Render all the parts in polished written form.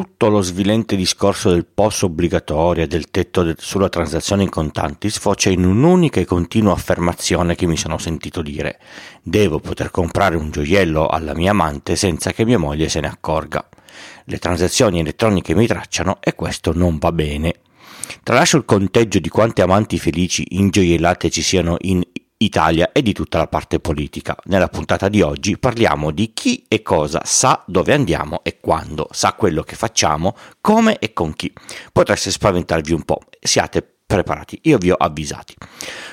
tutto lo svilente discorso del POS obbligatorio e del tetto sulla transazione in contanti sfocia in un'unica e continua affermazione che mi sono sentito dire: devo poter comprare un gioiello alla mia amante senza che mia moglie se ne accorga. Le transazioni elettroniche mi tracciano e questo non va bene. Tralascio il conteggio di quante amanti felici ingioiellate ci siano in Italia e di tutta la parte politica. Nella puntata di oggi parliamo di chi e cosa sa dove andiamo e quando, sa quello che facciamo, come e con chi. Potreste spaventarvi un po', siate preparati, io vi ho avvisati.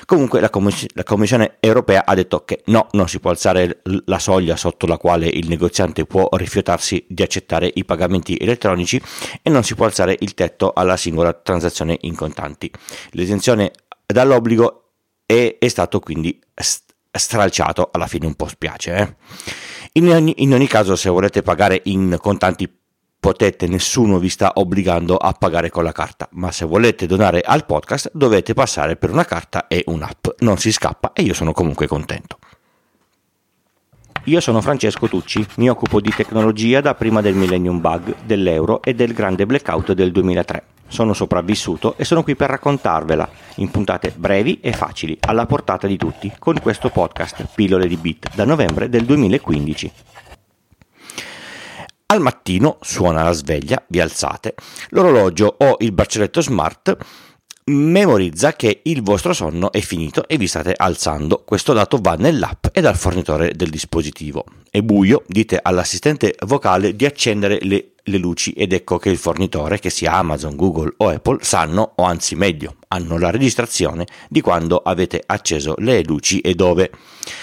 Comunque la Commissione europea ha detto che no, non si può alzare la soglia sotto la quale il negoziante può rifiutarsi di accettare i pagamenti elettronici e non si può alzare il tetto alla singola transazione in contanti. L'esenzione dall'obbligo è stato quindi stralciato, alla fine un po' spiace. In ogni caso, se volete pagare in contanti potete, nessuno vi sta obbligando a pagare con la carta, ma se volete donare al podcast dovete passare per una carta e un'app, non si scappa e io sono comunque contento. Io sono Francesco Tucci, mi occupo di tecnologia da prima del Millennium Bug, dell'euro e del grande blackout del 2003. Sono sopravvissuto e sono qui per raccontarvela, in puntate brevi e facili, alla portata di tutti, con questo podcast Pillole di Bit, da novembre del 2015. Al mattino suona la sveglia, vi alzate, l'orologio o il braccialetto smart memorizza che il vostro sonno è finito e vi state alzando. Questo dato va nell'app e dal fornitore del dispositivo. È buio, dite all'assistente vocale di accendere le luci ed ecco che il fornitore, che sia Amazon, Google o Apple, sanno, o anzi meglio, hanno la registrazione di quando avete acceso le luci e dove.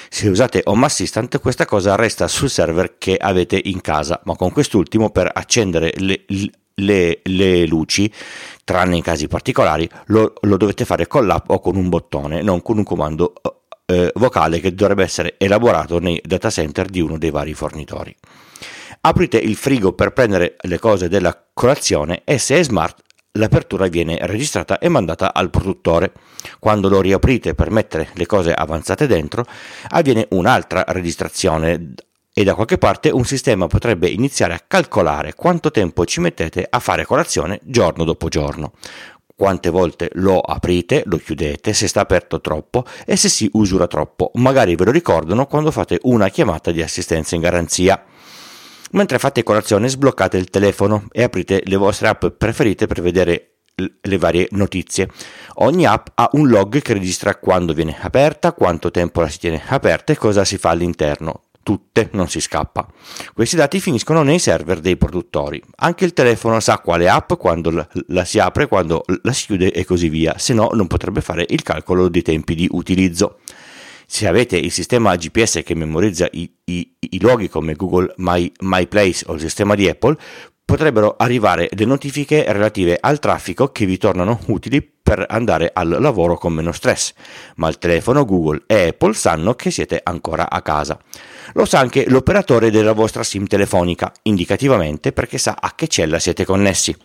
Se usate Home Assistant questa cosa resta sul server che avete in casa, ma con quest'ultimo per accendere le luci, tranne in casi particolari, lo dovete fare con l'app o con un bottone, non con un comando vocale che dovrebbe essere elaborato nei data center di uno dei vari fornitori. Aprite il frigo per prendere le cose della colazione e se è smart l'apertura viene registrata e mandata al produttore. Quando lo riaprite per mettere le cose avanzate dentro avviene un'altra registrazione e da qualche parte un sistema potrebbe iniziare a calcolare quanto tempo ci mettete a fare colazione giorno dopo giorno, quante volte lo aprite, lo chiudete, se sta aperto troppo e se si usura troppo. Magari ve lo ricordano quando fate una chiamata di assistenza in garanzia. Mentre fate colazione sbloccate il telefono e aprite le vostre app preferite per vedere le varie notizie. Ogni app ha un log che registra quando viene aperta, quanto tempo la si tiene aperta e cosa si fa all'interno. Tutte, non si scappa. Questi dati finiscono nei server dei produttori. Anche il telefono sa quale app, quando la si apre, quando la si chiude e così via, se no non potrebbe fare il calcolo dei tempi di utilizzo. Se avete il sistema GPS che memorizza i luoghi come Google My Place o il sistema di Apple, potrebbero arrivare le notifiche relative al traffico che vi tornano utili per andare al lavoro con meno stress, ma il telefono, Google e Apple sanno che siete ancora a casa. Lo sa anche l'operatore della vostra SIM telefonica, indicativamente perché sa a che cella siete connessi.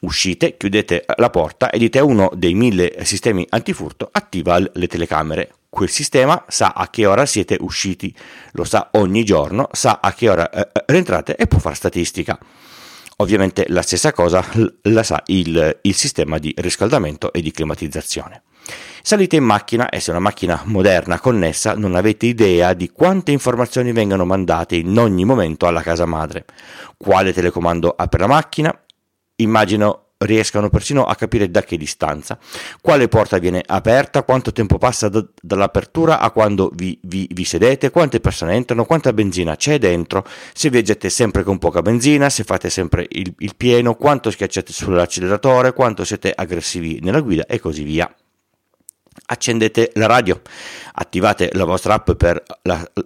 Uscite, chiudete la porta e dite a uno dei 1000 sistemi antifurto attiva le telecamere. Quel sistema sa a che ora siete usciti, lo sa ogni giorno, sa a che ora rientrate e può fare statistica. Ovviamente la stessa cosa la sa il sistema di riscaldamento e di climatizzazione. Salite in macchina e se è una macchina moderna connessa non avete idea di quante informazioni vengano mandate in ogni momento alla casa madre. Quale telecomando apre la macchina? Immagino riescano persino a capire da che distanza, quale porta viene aperta, quanto tempo passa dall'apertura a quando vi sedete, quante persone entrano, quanta benzina c'è dentro, se viaggiate sempre con poca benzina, se fate sempre il pieno, quanto schiacciate sull'acceleratore, quanto siete aggressivi nella guida e così via. Accendete la radio, attivate la vostra app per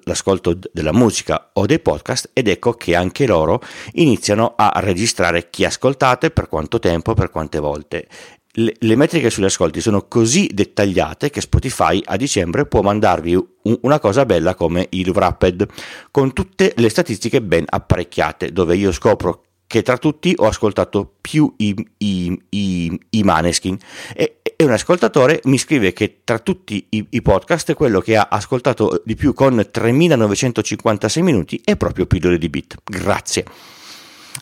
l'ascolto della musica o dei podcast ed ecco che anche loro iniziano a registrare chi ascoltate, per quanto tempo, per quante volte. Le metriche sugli ascolti sono così dettagliate che Spotify a dicembre può mandarvi una cosa bella come il Wrapped, con tutte le statistiche ben apparecchiate, dove io scopro che tra tutti ho ascoltato più i Maneskin e un ascoltatore mi scrive che tra tutti i podcast quello che ha ascoltato di più con 3956 minuti è proprio Pillole di Bit. Grazie.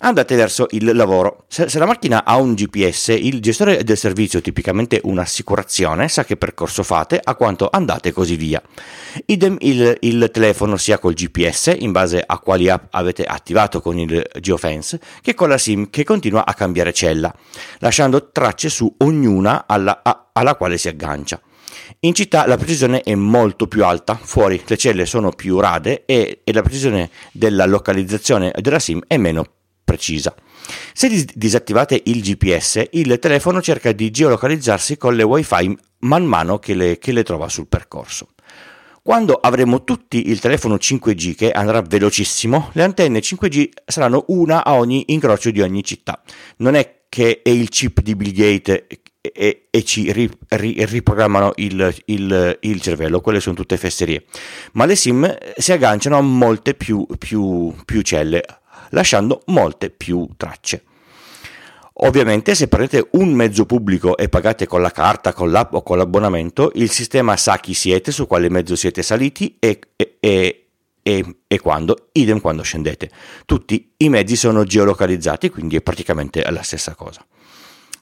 andate verso il lavoro. Se la macchina ha un GPS, il gestore del servizio, tipicamente un'assicurazione, sa che percorso fate, a quanto andate e così via. Idem il telefono, sia col GPS, in base a quali app avete attivato con il geofence, che con la SIM, che continua a cambiare cella, lasciando tracce su ognuna alla quale si aggancia. In città la precisione è molto più alta, fuori le celle sono più rade e la precisione della localizzazione della SIM è meno precisa. Se disattivate il GPS, il telefono cerca di geolocalizzarsi con le wifi man mano che le trova sul percorso. Quando avremo tutti il telefono 5G, che andrà velocissimo, le antenne 5G saranno una a ogni incrocio di ogni città. Non è che è il chip di Bill Gates e ci riprogrammano il cervello, quelle sono tutte fesserie, ma le SIM si agganciano a molte più celle, lasciando molte più tracce. Ovviamente, se prendete un mezzo pubblico e pagate con la carta, con l'app o con l'abbonamento, il sistema sa chi siete, su quale mezzo siete saliti e quando, idem quando scendete. Tutti i mezzi sono geolocalizzati, quindi è praticamente la stessa cosa.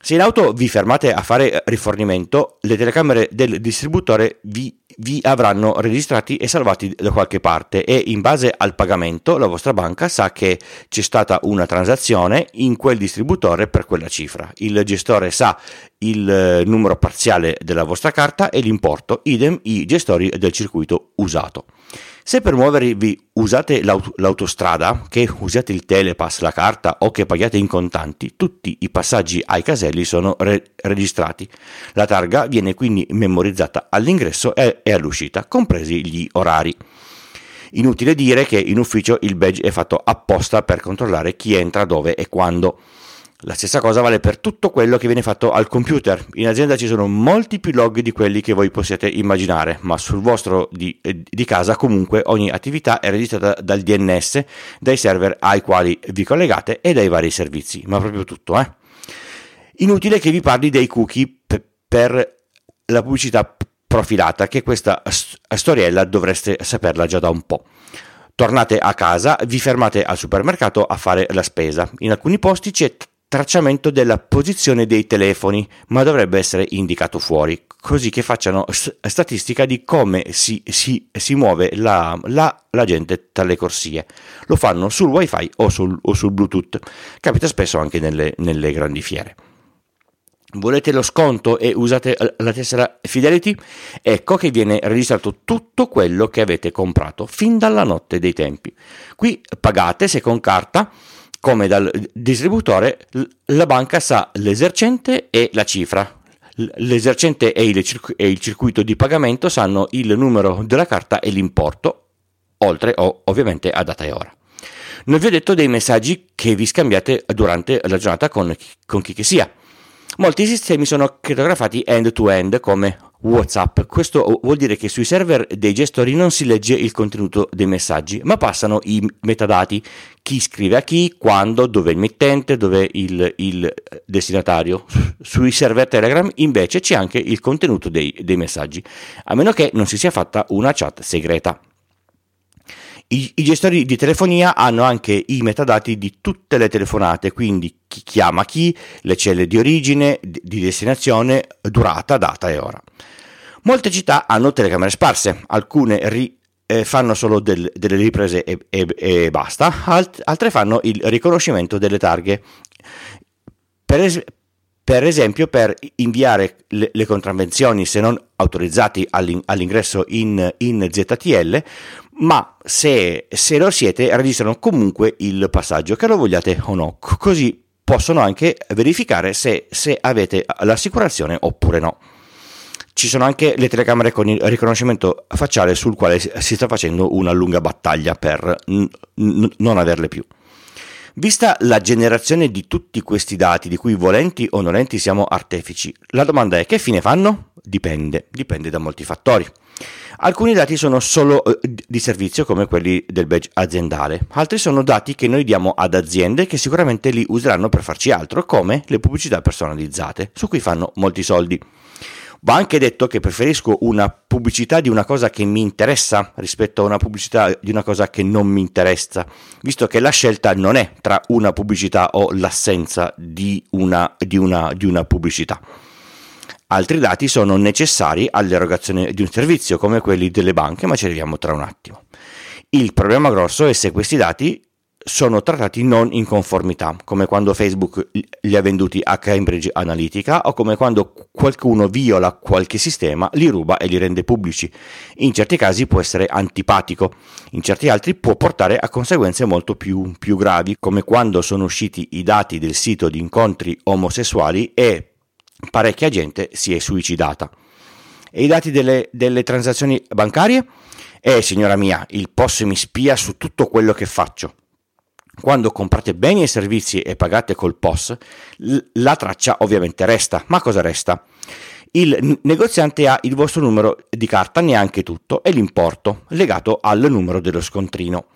Se in auto vi fermate a fare rifornimento, le telecamere del distributore vi avranno registrati e salvati da qualche parte, e in base al pagamento la vostra banca sa che c'è stata una transazione in quel distributore per quella cifra. Il gestore sa il numero parziale della vostra carta e l'importo, idem i gestori del circuito usato. Se per muovervi usate l'autostrada, che usiate il Telepass, la carta o che paghiate in contanti, tutti i passaggi ai caselli sono registrati. La targa viene quindi memorizzata all'ingresso e all'uscita, compresi gli orari. Inutile dire che in ufficio il badge è fatto apposta per controllare chi entra, dove e quando. La stessa cosa vale per tutto quello che viene fatto al computer. In azienda ci sono molti più log di quelli che voi possiate immaginare, ma sul vostro di casa comunque ogni attività è registrata dal DNS, dai server ai quali vi collegate e dai vari servizi, ma proprio tutto, eh? Inutile che vi parli dei cookie per la pubblicità profilata, che questa storiella dovreste saperla già da un po'. Tornate a casa, vi fermate al supermercato a fare la spesa. In alcuni posti c'è tracciamento della posizione dei telefoni, ma dovrebbe essere indicato fuori, così che facciano statistica di come si muove la gente tra le corsie. Lo fanno sul wifi o sul bluetooth, capita spesso anche nelle grandi fiere. Volete lo sconto e usate la tessera Fidelity? Ecco che viene registrato tutto quello che avete comprato fin dalla notte dei tempi. Qui pagate se con carta, come dal distributore, la banca sa l'esercente e la cifra. L'esercente e il circuito di pagamento sanno il numero della carta e l'importo, oltre ovviamente a data e ora. Non vi ho detto dei messaggi che vi scambiate durante la giornata con chi che sia. Molti sistemi sono crittografati end-to-end come WhatsApp. Questo vuol dire che sui server dei gestori non si legge il contenuto dei messaggi, ma passano i metadati: chi scrive a chi, quando, dove è il mittente, dove è il destinatario. Sui server Telegram invece c'è anche il contenuto dei messaggi, a meno che non si sia fatta una chat segreta. I gestori di telefonia hanno anche i metadati di tutte le telefonate, quindi chi chiama chi, le celle di origine, di destinazione, durata, data e ora. Molte città hanno telecamere sparse, alcune fanno solo delle riprese e basta, altre fanno il riconoscimento delle targhe, per esempio per inviare le contravvenzioni, se non autorizzati all'ingresso in ZTL, ma se lo siete registrano comunque il passaggio, che lo vogliate o no, così possono anche verificare se avete l'assicurazione oppure no. Ci sono anche le telecamere con il riconoscimento facciale, sul quale si sta facendo una lunga battaglia per non averle più. Vista la generazione di tutti questi dati, di cui volenti o nolenti siamo artefici, la domanda è: che fine fanno? Dipende da molti fattori. Alcuni dati sono solo di servizio, come quelli del badge aziendale, altri sono dati che noi diamo ad aziende che sicuramente li useranno per farci altro, come le pubblicità personalizzate, su cui fanno molti soldi. Va anche detto che preferisco una pubblicità di una cosa che mi interessa rispetto a una pubblicità di una cosa che non mi interessa, visto che la scelta non è tra una pubblicità o l'assenza di una pubblicità. Altri dati sono necessari all'erogazione di un servizio, come quelli delle banche, ma ci arriviamo tra un attimo. Il problema grosso è se questi dati sono trattati non in conformità, come quando Facebook li ha venduti a Cambridge Analytica, o come quando qualcuno viola qualche sistema, li ruba e li rende pubblici. In certi casi può essere antipatico, in certi altri può portare a conseguenze molto più gravi, come quando sono usciti i dati del sito di incontri omosessuali e parecchia gente si è suicidata. E i dati delle transazioni bancarie? Signora mia, il POS mi spia su tutto quello che faccio. Quando comprate beni e servizi e pagate col POS, la traccia ovviamente resta. Ma cosa resta? Il negoziante ha il vostro numero di carta, neanche tutto, e l'importo legato al numero dello scontrino.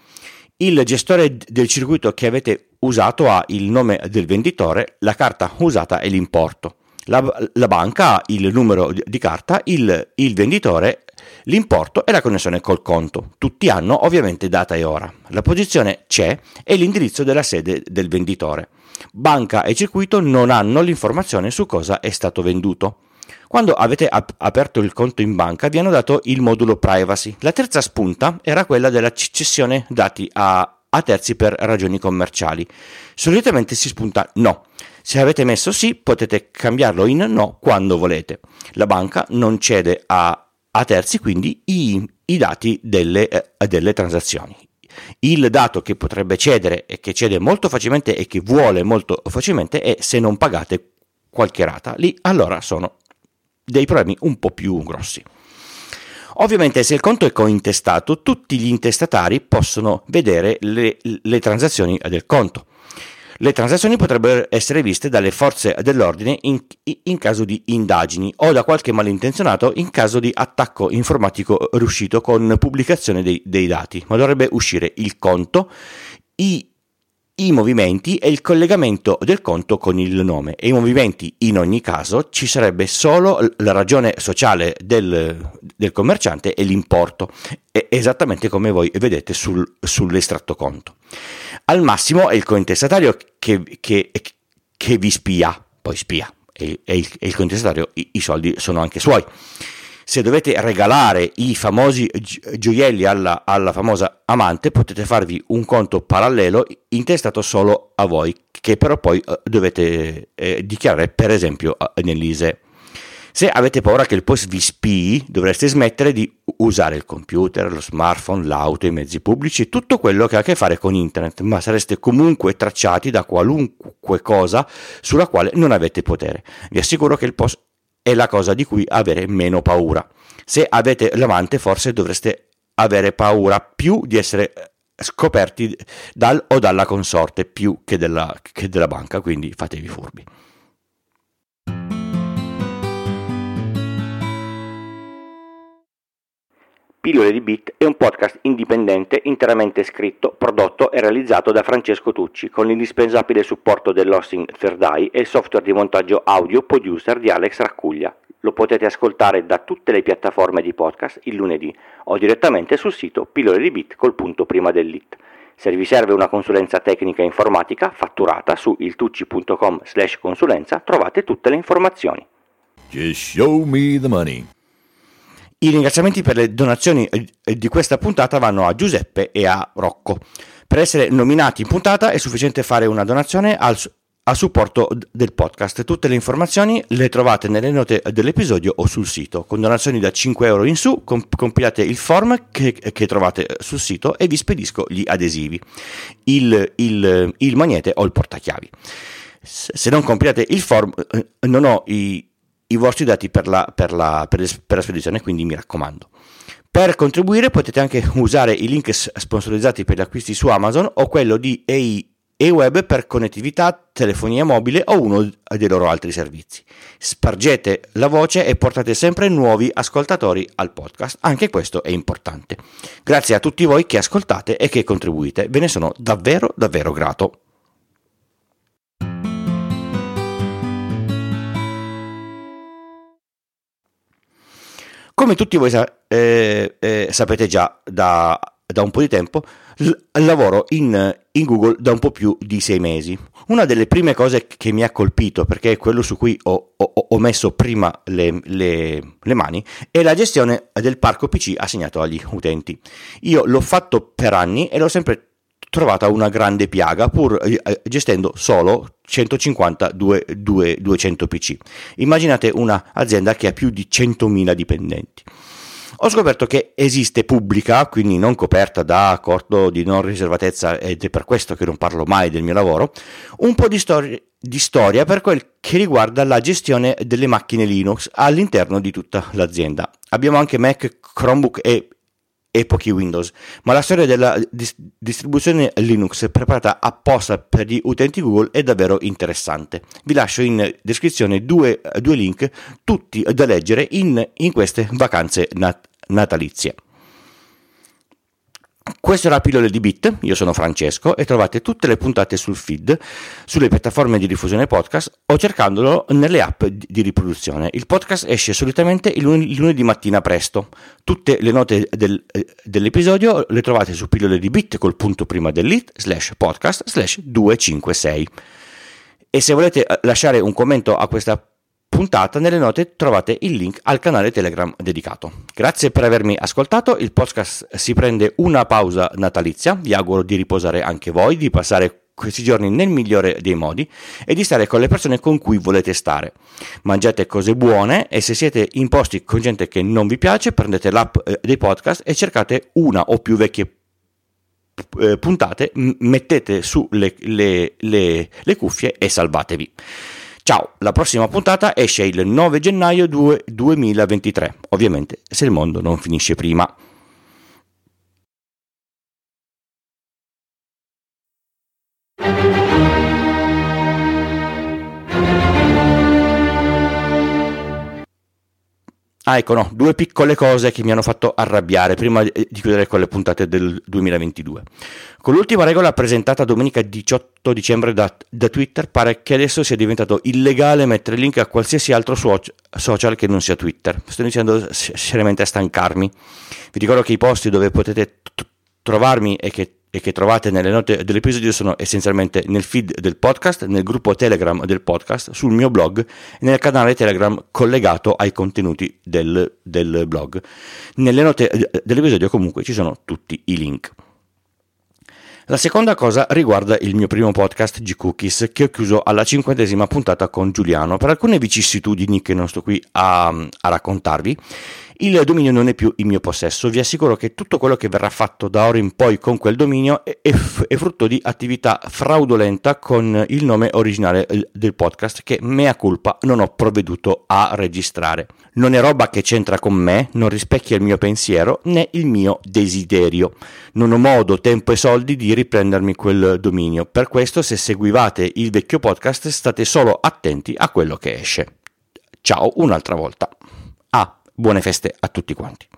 Il gestore del circuito che avete usato ha il nome del venditore, la carta usata e l'importo. La banca ha il numero di carta, il venditore, l'importo e la connessione col conto. Tutti hanno ovviamente data e ora. La posizione c'è e l'indirizzo della sede del venditore. Banca e circuito non hanno l'informazione su cosa è stato venduto. Quando avete aperto il conto in banca vi hanno dato il modulo privacy. La terza spunta era quella della cessione dati a terzi per ragioni commerciali. Solitamente si spunta no. Se avete messo sì, potete cambiarlo in no quando volete. La banca non cede a terzi quindi i dati delle transazioni. Il dato che potrebbe cedere e che cede molto facilmente e che vuole molto facilmente è se non pagate qualche rata. Lì allora sono dei problemi un po' più grossi. Ovviamente se il conto è cointestato, tutti gli intestatari possono vedere le transazioni del conto. Le transazioni potrebbero essere viste dalle forze dell'ordine in caso di indagini o da qualche malintenzionato in caso di attacco informatico riuscito con pubblicazione dei dati, ma dovrebbe uscire il conto, i movimenti e il collegamento del conto con il nome. E i movimenti in ogni caso ci sarebbe solo la ragione sociale del commerciante e l'importo, esattamente come voi vedete sull'estratto conto. Al massimo è il cointestatario che vi spia, e il cointestatario i soldi sono anche suoi. Se dovete regalare i famosi gioielli alla famosa amante, potete farvi un conto parallelo intestato solo a voi, che però poi dovete dichiarare, per esempio, nell'ISEE. Se avete paura che il POS vi spii, dovreste smettere di usare il computer, lo smartphone, l'auto, i mezzi pubblici, tutto quello che ha a che fare con internet, ma sareste comunque tracciati da qualunque cosa sulla quale non avete potere. Vi assicuro che il POS è la cosa di cui avere meno paura. Se avete l'amante, forse dovreste avere paura più di essere scoperti dal o dalla consorte più che della banca, quindi fatevi furbi. Pillole di Bit è un podcast indipendente interamente scritto, prodotto e realizzato da Francesco Tucci con l'indispensabile supporto dell'hosting Ferdai e il software di montaggio audio PODucer di Alex Racuglia. Lo potete ascoltare da tutte le piattaforme di podcast il lunedì o direttamente sul sito pilloledibit.it. Se vi serve una consulenza tecnica informatica fatturata su iltucci.com/consulenza trovate tutte le informazioni. Just show me the money. I ringraziamenti per le donazioni di questa puntata vanno a Giuseppe e a Rocco. Per essere nominati in puntata è sufficiente fare una donazione a supporto del podcast. Tutte le informazioni le trovate nelle note dell'episodio o sul sito. Con donazioni da 5 euro in su compilate il form che trovate sul sito e vi spedisco gli adesivi, il magnete o il portachiavi. Se non compilate il form non ho i vostri dati per la spedizione, quindi mi raccomando. Per contribuire potete anche usare i link sponsorizzati per gli acquisti su Amazon o quello di eWeb per connettività, telefonia mobile o uno dei loro altri servizi. Spargete la voce e portate sempre nuovi ascoltatori al podcast, anche questo è importante. Grazie a tutti voi che ascoltate e che contribuite, ve ne sono davvero grato. Come tutti voi sapete già da un po' di tempo, lavoro in Google da un po' più di 6 mesi. Una delle prime cose che mi ha colpito, perché è quello su cui ho messo prima le mani, è la gestione del parco PC assegnato agli utenti. Io l'ho fatto per anni e l'ho sempre trovata una grande piaga, pur gestendo solo 150-200 PC. Immaginate un'azienda che ha più di 100.000 dipendenti. Ho scoperto che esiste pubblica, quindi non coperta da accordo di non riservatezza, ed è per questo che non parlo mai del mio lavoro, un po' di storia per quel che riguarda la gestione delle macchine Linux all'interno di tutta l'azienda. Abbiamo anche Mac, Chromebook e pochi Windows, ma la storia della distribuzione Linux preparata apposta per gli utenti Google è davvero interessante. Vi lascio in descrizione due link, tutti da leggere in queste vacanze natalizie. Questo era Pillole di Bit, io sono Francesco e trovate tutte le puntate sul feed, sulle piattaforme di diffusione podcast o cercandolo nelle app di riproduzione. Il podcast esce solitamente il lunedì mattina presto. Tutte le note dell'episodio le trovate su Pillole di Bit col punto prima dell'it /podcast/256. E se volete lasciare un commento a questa puntata, nelle note trovate il link al canale Telegram dedicato. Grazie per avermi ascoltato. Il podcast si prende una pausa natalizia. Vi auguro di riposare anche voi, di passare questi giorni nel migliore dei modi e di stare con le persone con cui volete stare. Mangiate cose buone e se siete in posti con gente che non vi piace, prendete l'app dei podcast e cercate una o più vecchie puntate, mettete su le cuffie e salvatevi. Ciao, la prossima puntata esce il 9 gennaio 2023, ovviamente se il mondo non finisce prima. Ah, ecco, no, 2 piccole cose che mi hanno fatto arrabbiare prima di chiudere con le puntate del 2022. Con l'ultima regola presentata domenica 18 dicembre da Twitter, pare che adesso sia diventato illegale mettere link a qualsiasi altro social che non sia Twitter. Sto iniziando seriamente a stancarmi. Vi ricordo che i posti dove potete trovarmi e che trovate nelle note dell'episodio sono essenzialmente nel feed del podcast, nel gruppo Telegram del podcast, sul mio blog e nel canale Telegram collegato ai contenuti del blog. Nelle note dell'episodio comunque ci sono tutti i link. La seconda cosa riguarda il mio primo podcast G-Cookies, che ho chiuso alla 50ª puntata con Giuliano. Per alcune vicissitudini che non sto qui a raccontarvi, il dominio non è più in mio possesso. Vi assicuro che tutto quello che verrà fatto da ora in poi con quel dominio è frutto di attività fraudolenta con il nome originale del podcast che, mea culpa, non ho provveduto a registrare. Non è roba che c'entra con me, non rispecchia il mio pensiero né il mio desiderio. Non ho modo, tempo e soldi di riprendermi quel dominio. Per questo, se seguivate il vecchio podcast, state solo attenti a quello che esce. Ciao un'altra volta. Buone feste a tutti quanti.